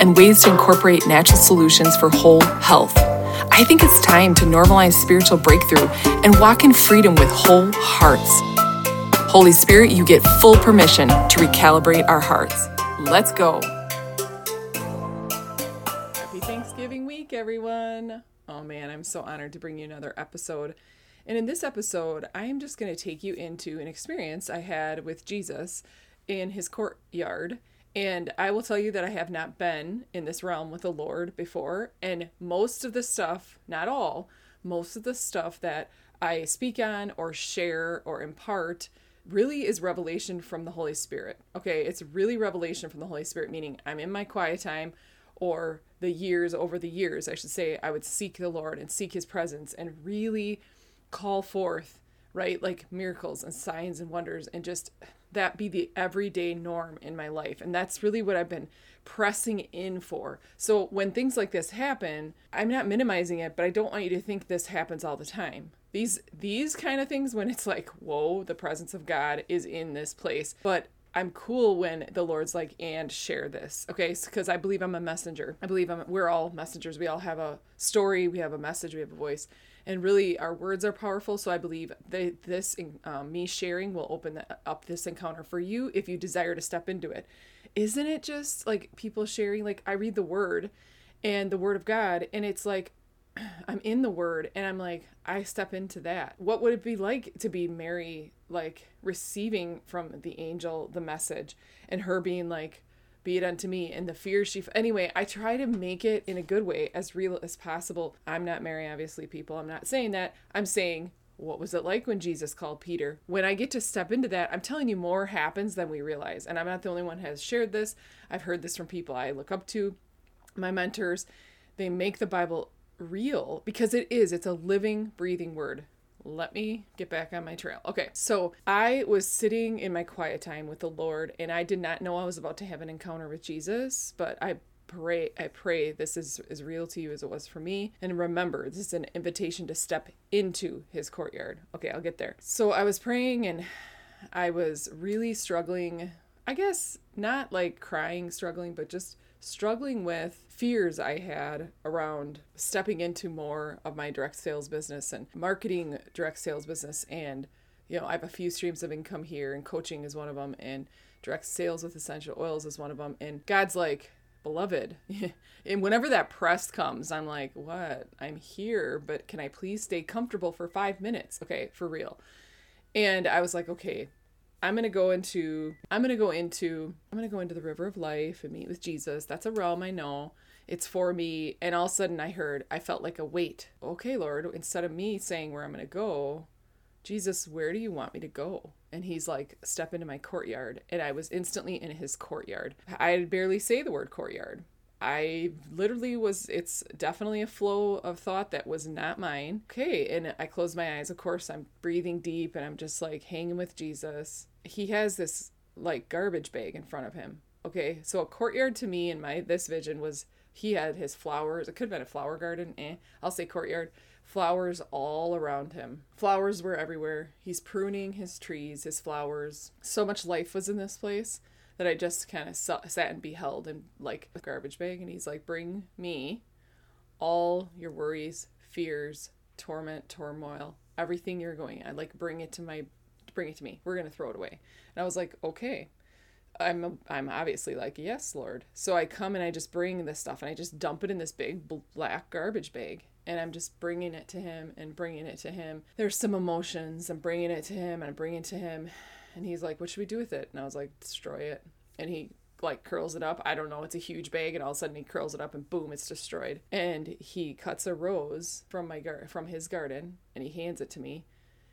and ways to incorporate natural solutions for whole health. I think it's time to normalize spiritual breakthrough and walk in freedom with whole hearts. Holy Spirit, you get full permission to recalibrate our hearts. Let's go. Happy Thanksgiving week, everyone. Oh man, I'm so honored to bring you another episode. And in this episode, I am just going to take you into an experience I had with Jesus in his courtyard. And I will tell you that I have not been in this realm with the Lord before. And most of the stuff, not all, most of the stuff that I speak on or share or impart really is revelation from the Holy Spirit. Okay, it's really revelation from the Holy Spirit, meaning I'm in my quiet time or over the years, I should say, I would seek the Lord and seek his presence and really call forth, right? Like miracles and signs and wonders and just that be the everyday norm in my life. And that's really what I've been pressing in for. So when things like this happen, I'm not minimizing it, but I don't want you to think this happens all the time. These kind of things when it's like, whoa, the presence of God is in this place. But I'm cool when the Lord's like, and share this. Okay. Because I believe I'm a messenger. I believe we're all messengers. We all have a story. We have a message. We have a voice. And really our words are powerful. So I believe that this, me sharing will open up this encounter for you if you desire to step into it. Isn't it just like people sharing? Like I read the word and the word of God and it's like, I'm in the word and I'm like, I step into that. What would it be like to be Mary, like receiving from the angel, the message and her being like, be it unto me and the fear anyway, I try to make it in a good way as real as possible. I'm not Mary, obviously people. I'm not saying that. I'm saying, what was it like when Jesus called Peter? When I get to step into that, I'm telling you more happens than we realize. And I'm not the only one who has shared this. I've heard this from people I look up to, my mentors. They make the Bible real because it's a living, breathing word. Let me get back on my trail. Okay. So I was sitting in my quiet time with the Lord and I did not know I was about to have an encounter with Jesus, but I pray this is as real to you as it was for me. And remember, this is an invitation to step into his courtyard. Okay. I'll get there. So I was praying and I was really struggling, I guess not like struggling, but just struggling with fears I had around stepping into more of my direct sales business and marketing direct sales business. And, you know, I have a few streams of income here and coaching is one of them and direct sales with essential oils is one of them. And God's like, beloved. And whenever that press comes, I'm like, what? I'm here, but can I please stay comfortable for 5 minutes? Okay. For real. And I was like, okay, I'm going to go into the river of life and meet with Jesus. That's a realm I know. It's for me. And all of a sudden I felt like a weight. Okay, Lord, instead of me saying where I'm going to go, Jesus, where do you want me to go? And he's like, step into my courtyard. And I was instantly in his courtyard. I barely say the word courtyard. I literally it's definitely a flow of thought that was not mine. Okay. And I closed my eyes. Of course, I'm breathing deep and I'm just like hanging with Jesus. He has this like garbage bag in front of him. Okay. So a courtyard to me in this vision was he had his flowers. It could have been a flower garden. I'll say courtyard. Flowers all around him. Flowers were everywhere. He's pruning his trees, his flowers. So much life was in this place that I just kind of sat and beheld in like a garbage bag. And he's like, bring me all your worries, fears, torment, turmoil, everything you're going on. Like, bring it to me. We're going to throw it away. And I was like, okay, I'm obviously like, yes, Lord. So I come and I just bring this stuff and I just dump it in this big black garbage bag. And I'm just bringing it to him and bringing it to him. There's some emotions. I'm bringing it to him and I'm bringing it to him. And he's like, what should we do with it? And I was like, destroy it. And he like curls it up. I don't know. It's a huge bag. And all of a sudden he curls it up and boom, it's destroyed. And he cuts a rose from his garden and he hands it to me.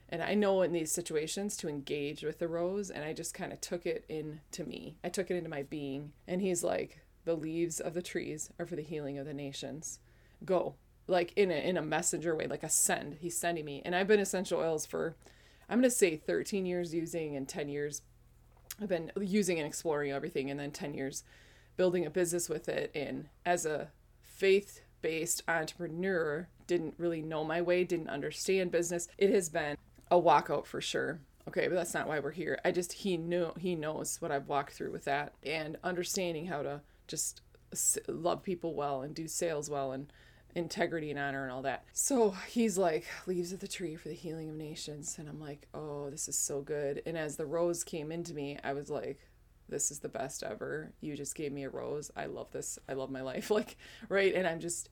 And I know in these situations to engage with the rose. And I just kind of took it into me. I took it into my being. And he's like, the leaves of the trees are for the healing of the nations. Go, like in a messenger way, like a send. He's sending me. And I've been essential oils for, I'm going to say 13 years using, and 10 years I've been using and exploring everything, and then 10 years building a business with it. And as a faith-based entrepreneur, didn't really know my way, didn't understand business. It has been a walkout for sure. Okay, but that's not why we're here. He knows what I've walked through with that, and understanding how to just love people well and do sales well and integrity and honor and all that. So he's like, leaves of the tree for the healing of nations. And I'm like, oh, this is so good. And as the rose came into me, I was like, this is the best ever. You just gave me a rose. I love this. I love my life. Like, right. And I'm just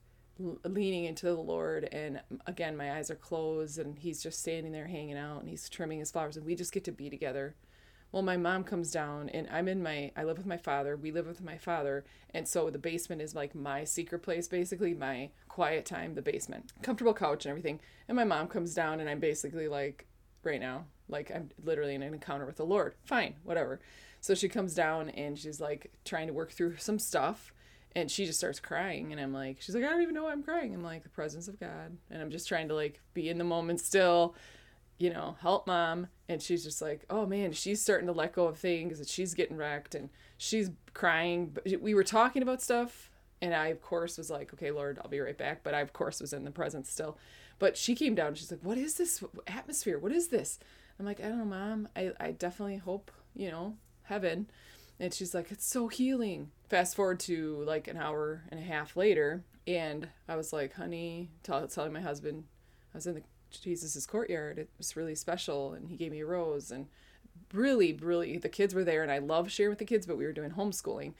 leaning into the Lord, and again my eyes are closed, and he's just standing there hanging out, and he's trimming his flowers, and we just get to be together. Well, my mom comes down, and I live with my father, and so the basement is like my secret place, basically my quiet time, the basement, comfortable couch and everything. And my mom comes down, and I'm basically like, right now, like I'm literally in an encounter with the Lord. Fine, whatever. So she comes down, and she's like trying to work through some stuff. And she just starts crying, and I'm like, she's like, I don't even know why I'm crying. I'm like, the presence of God. And I'm just trying to like be in the moment still, you know, help mom. And she's just like, oh man, she's starting to let go of things, and she's getting wrecked, and she's crying. But we were talking about stuff, and I of course was like, okay, Lord, I'll be right back. But I of course was in the presence still. But she came down, and she's like, what is this atmosphere? What is this? I'm like, I don't know, mom. I definitely hope, you know, heaven. And she's like, it's so healing. Fast forward to like an hour and a half later, and I was like, honey, telling my husband, I was in Jesus's courtyard. It was really special, and he gave me a rose, and really, the kids were there, and I love sharing with the kids, but we were doing homeschooling.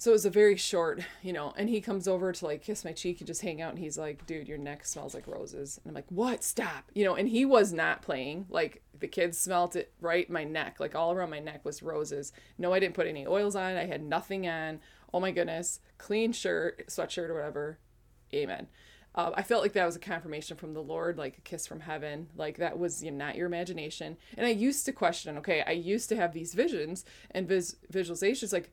So it was a very short, you know, and he comes over to like kiss my cheek and just hang out. And he's like, dude, your neck smells like roses. And I'm like, what? Stop. You know, and he was not playing. Like the kids smelled it right. My neck, like all around my neck was roses. No, I didn't put any oils on. I had nothing on. Oh my goodness. Clean shirt, sweatshirt or whatever. Amen. I felt like that was a confirmation from the Lord, like a kiss from heaven. Like that was, you know, not your imagination. And I used to question, okay, I used to have these visions and visualizations, like,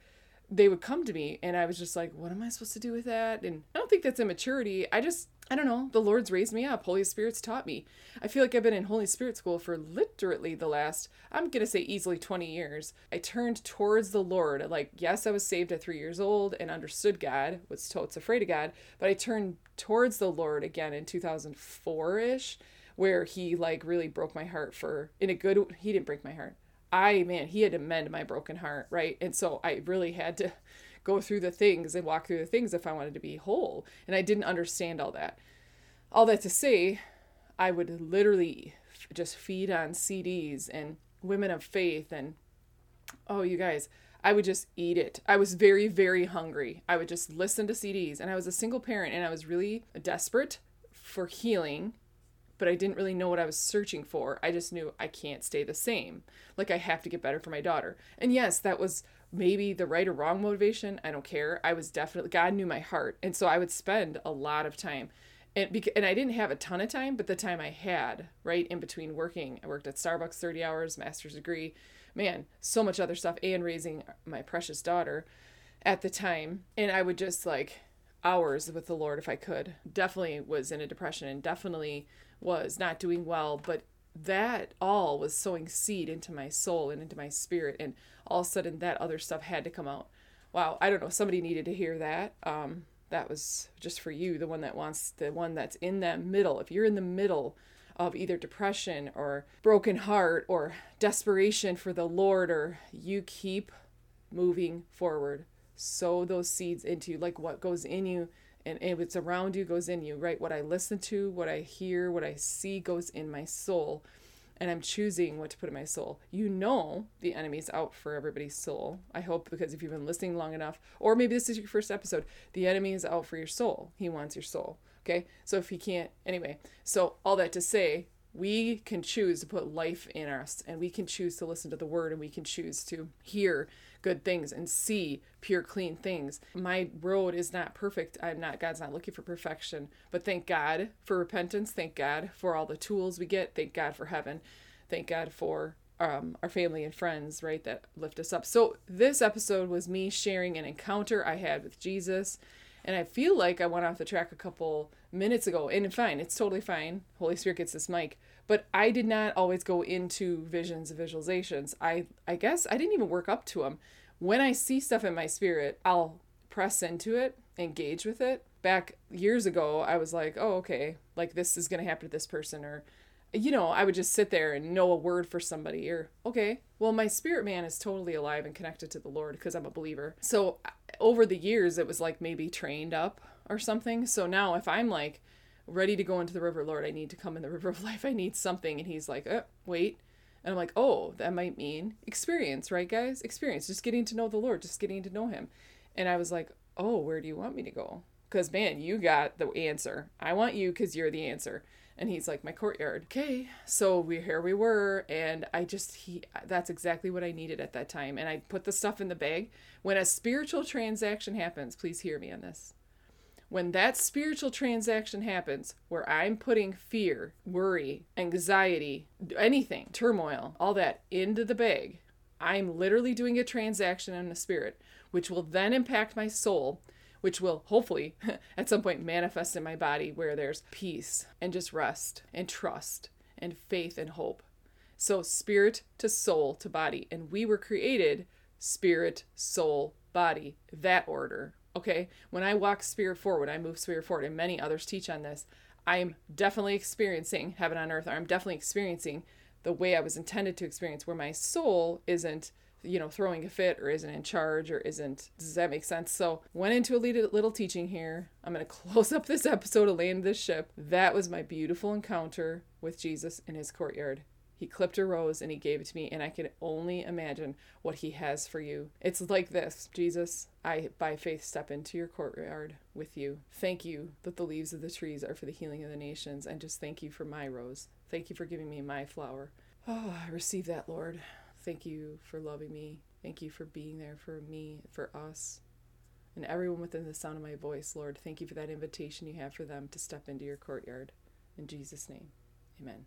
they would come to me, and I was just like, what am I supposed to do with that? And I don't think that's immaturity. I don't know. The Lord's raised me up. Holy Spirit's taught me. I feel like I've been in Holy Spirit school for literally the last, I'm going to say easily 20 years. I turned towards the Lord. Like, yes, I was saved at 3 years old and understood God, was totes afraid of God, but I turned towards the Lord again in 2004-ish, where he like really broke my heart he didn't break my heart. He had to mend my broken heart, right? And so I really had to go through the things and walk through the things if I wanted to be whole. And I didn't understand all that. All that to say, I would literally just feed on CDs and women of faith, and oh, you guys, I would just eat it. I was very, very hungry. I would just listen to CDs, and I was a single parent, and I was really desperate for healing, but I didn't really know what I was searching for. I just knew I can't stay the same. Like, I have to get better for my daughter. And yes, that was maybe the right or wrong motivation. I don't care. I was definitely, God knew my heart. And so I would spend a lot of time. And I didn't have a ton of time, but the time I had, right, in between working, I worked at Starbucks 30 hours, master's degree, man, so much other stuff, and raising my precious daughter at the time. And I would just, like, hours with the Lord if I could. Definitely was in a depression, and definitely was not doing well, but that all was sowing seed into my soul and into my spirit, and all of a sudden that other stuff had to come out. Wow, I don't know, somebody needed to hear that. That was just for you, the one that's in that middle. If you're in the middle of either depression or broken heart or desperation for the Lord, or you keep moving forward, sow those seeds into you, like what goes in you. And if it's around you, goes in you, right? What I listen to, what I hear, what I see goes in my soul. And I'm choosing what to put in my soul. You know the enemy's out for everybody's soul. I hope, because if you've been listening long enough, or maybe this is your first episode, the enemy is out for your soul. He wants your soul, okay? So if he can't, anyway. So all that to say, we can choose to put life in us, and we can choose to listen to the word, and we can choose to hear good things and see pure, clean things. My road is not perfect. God's not looking for perfection, but thank God for repentance. Thank God for all the tools we get. Thank God for heaven. Thank God for our family and friends, right, that lift us up. So this episode was me sharing an encounter I had with Jesus. And I feel like I went off the track a couple minutes ago, and fine, it's totally fine. Holy Spirit gets this mic. But I did not always go into visions and visualizations. I guess I didn't even work up to them. When I see stuff in my spirit, I'll press into it, engage with it. Back years ago, I was like, oh, okay, like this is going to happen to this person, or, you know, I would just sit there and know a word for somebody, or, okay, well, my spirit man is totally alive and connected to the Lord because I'm a believer. So over the years, it was like maybe trained up or something. So now if I'm like ready to go into the river, Lord, I need to come in the river of life. I need something. And he's like, wait. And I'm like, oh, that might mean experience, right, guys? Experience, just getting to know the Lord, just getting to know him. And I was like, oh, where do you want me to go? Because, man, you got the answer. I want you because you're the answer. And he's like, my courtyard. Okay, so here we were, and that's exactly what I needed at that time. And I put the stuff in the bag. When a spiritual transaction happens, please hear me on this. When that spiritual transaction happens, where I'm putting fear, worry, anxiety, anything, turmoil, all that into the bag, I'm literally doing a transaction in the spirit, which will then impact my soul, which will hopefully at some point manifest in my body, where there's peace and just rest and trust and faith and hope. So spirit to soul to body. And we were created spirit, soul, body, that order. Okay. When I walk spirit forward, I move spirit forward, and many others teach on this. I am definitely experiencing heaven on earth. I'm definitely experiencing the way I was intended to experience, where my soul isn't, you know, throwing a fit or isn't in charge or isn't. Does that make sense? So went into a little teaching here. I'm going to close up this episode of Land This Ship. That was my beautiful encounter with Jesus in his courtyard. He clipped a rose and he gave it to me, and I can only imagine what he has for you. It's like this. Jesus, I by faith step into your courtyard with you. Thank you that the leaves of the trees are for the healing of the nations, and just thank you for my rose. Thank you for giving me my flower. Oh, I receive that, Lord. Thank you for loving me. Thank you for being there for me, for us, and everyone within the sound of my voice, Lord. Thank you for that invitation you have for them to step into your courtyard. In Jesus' name, amen.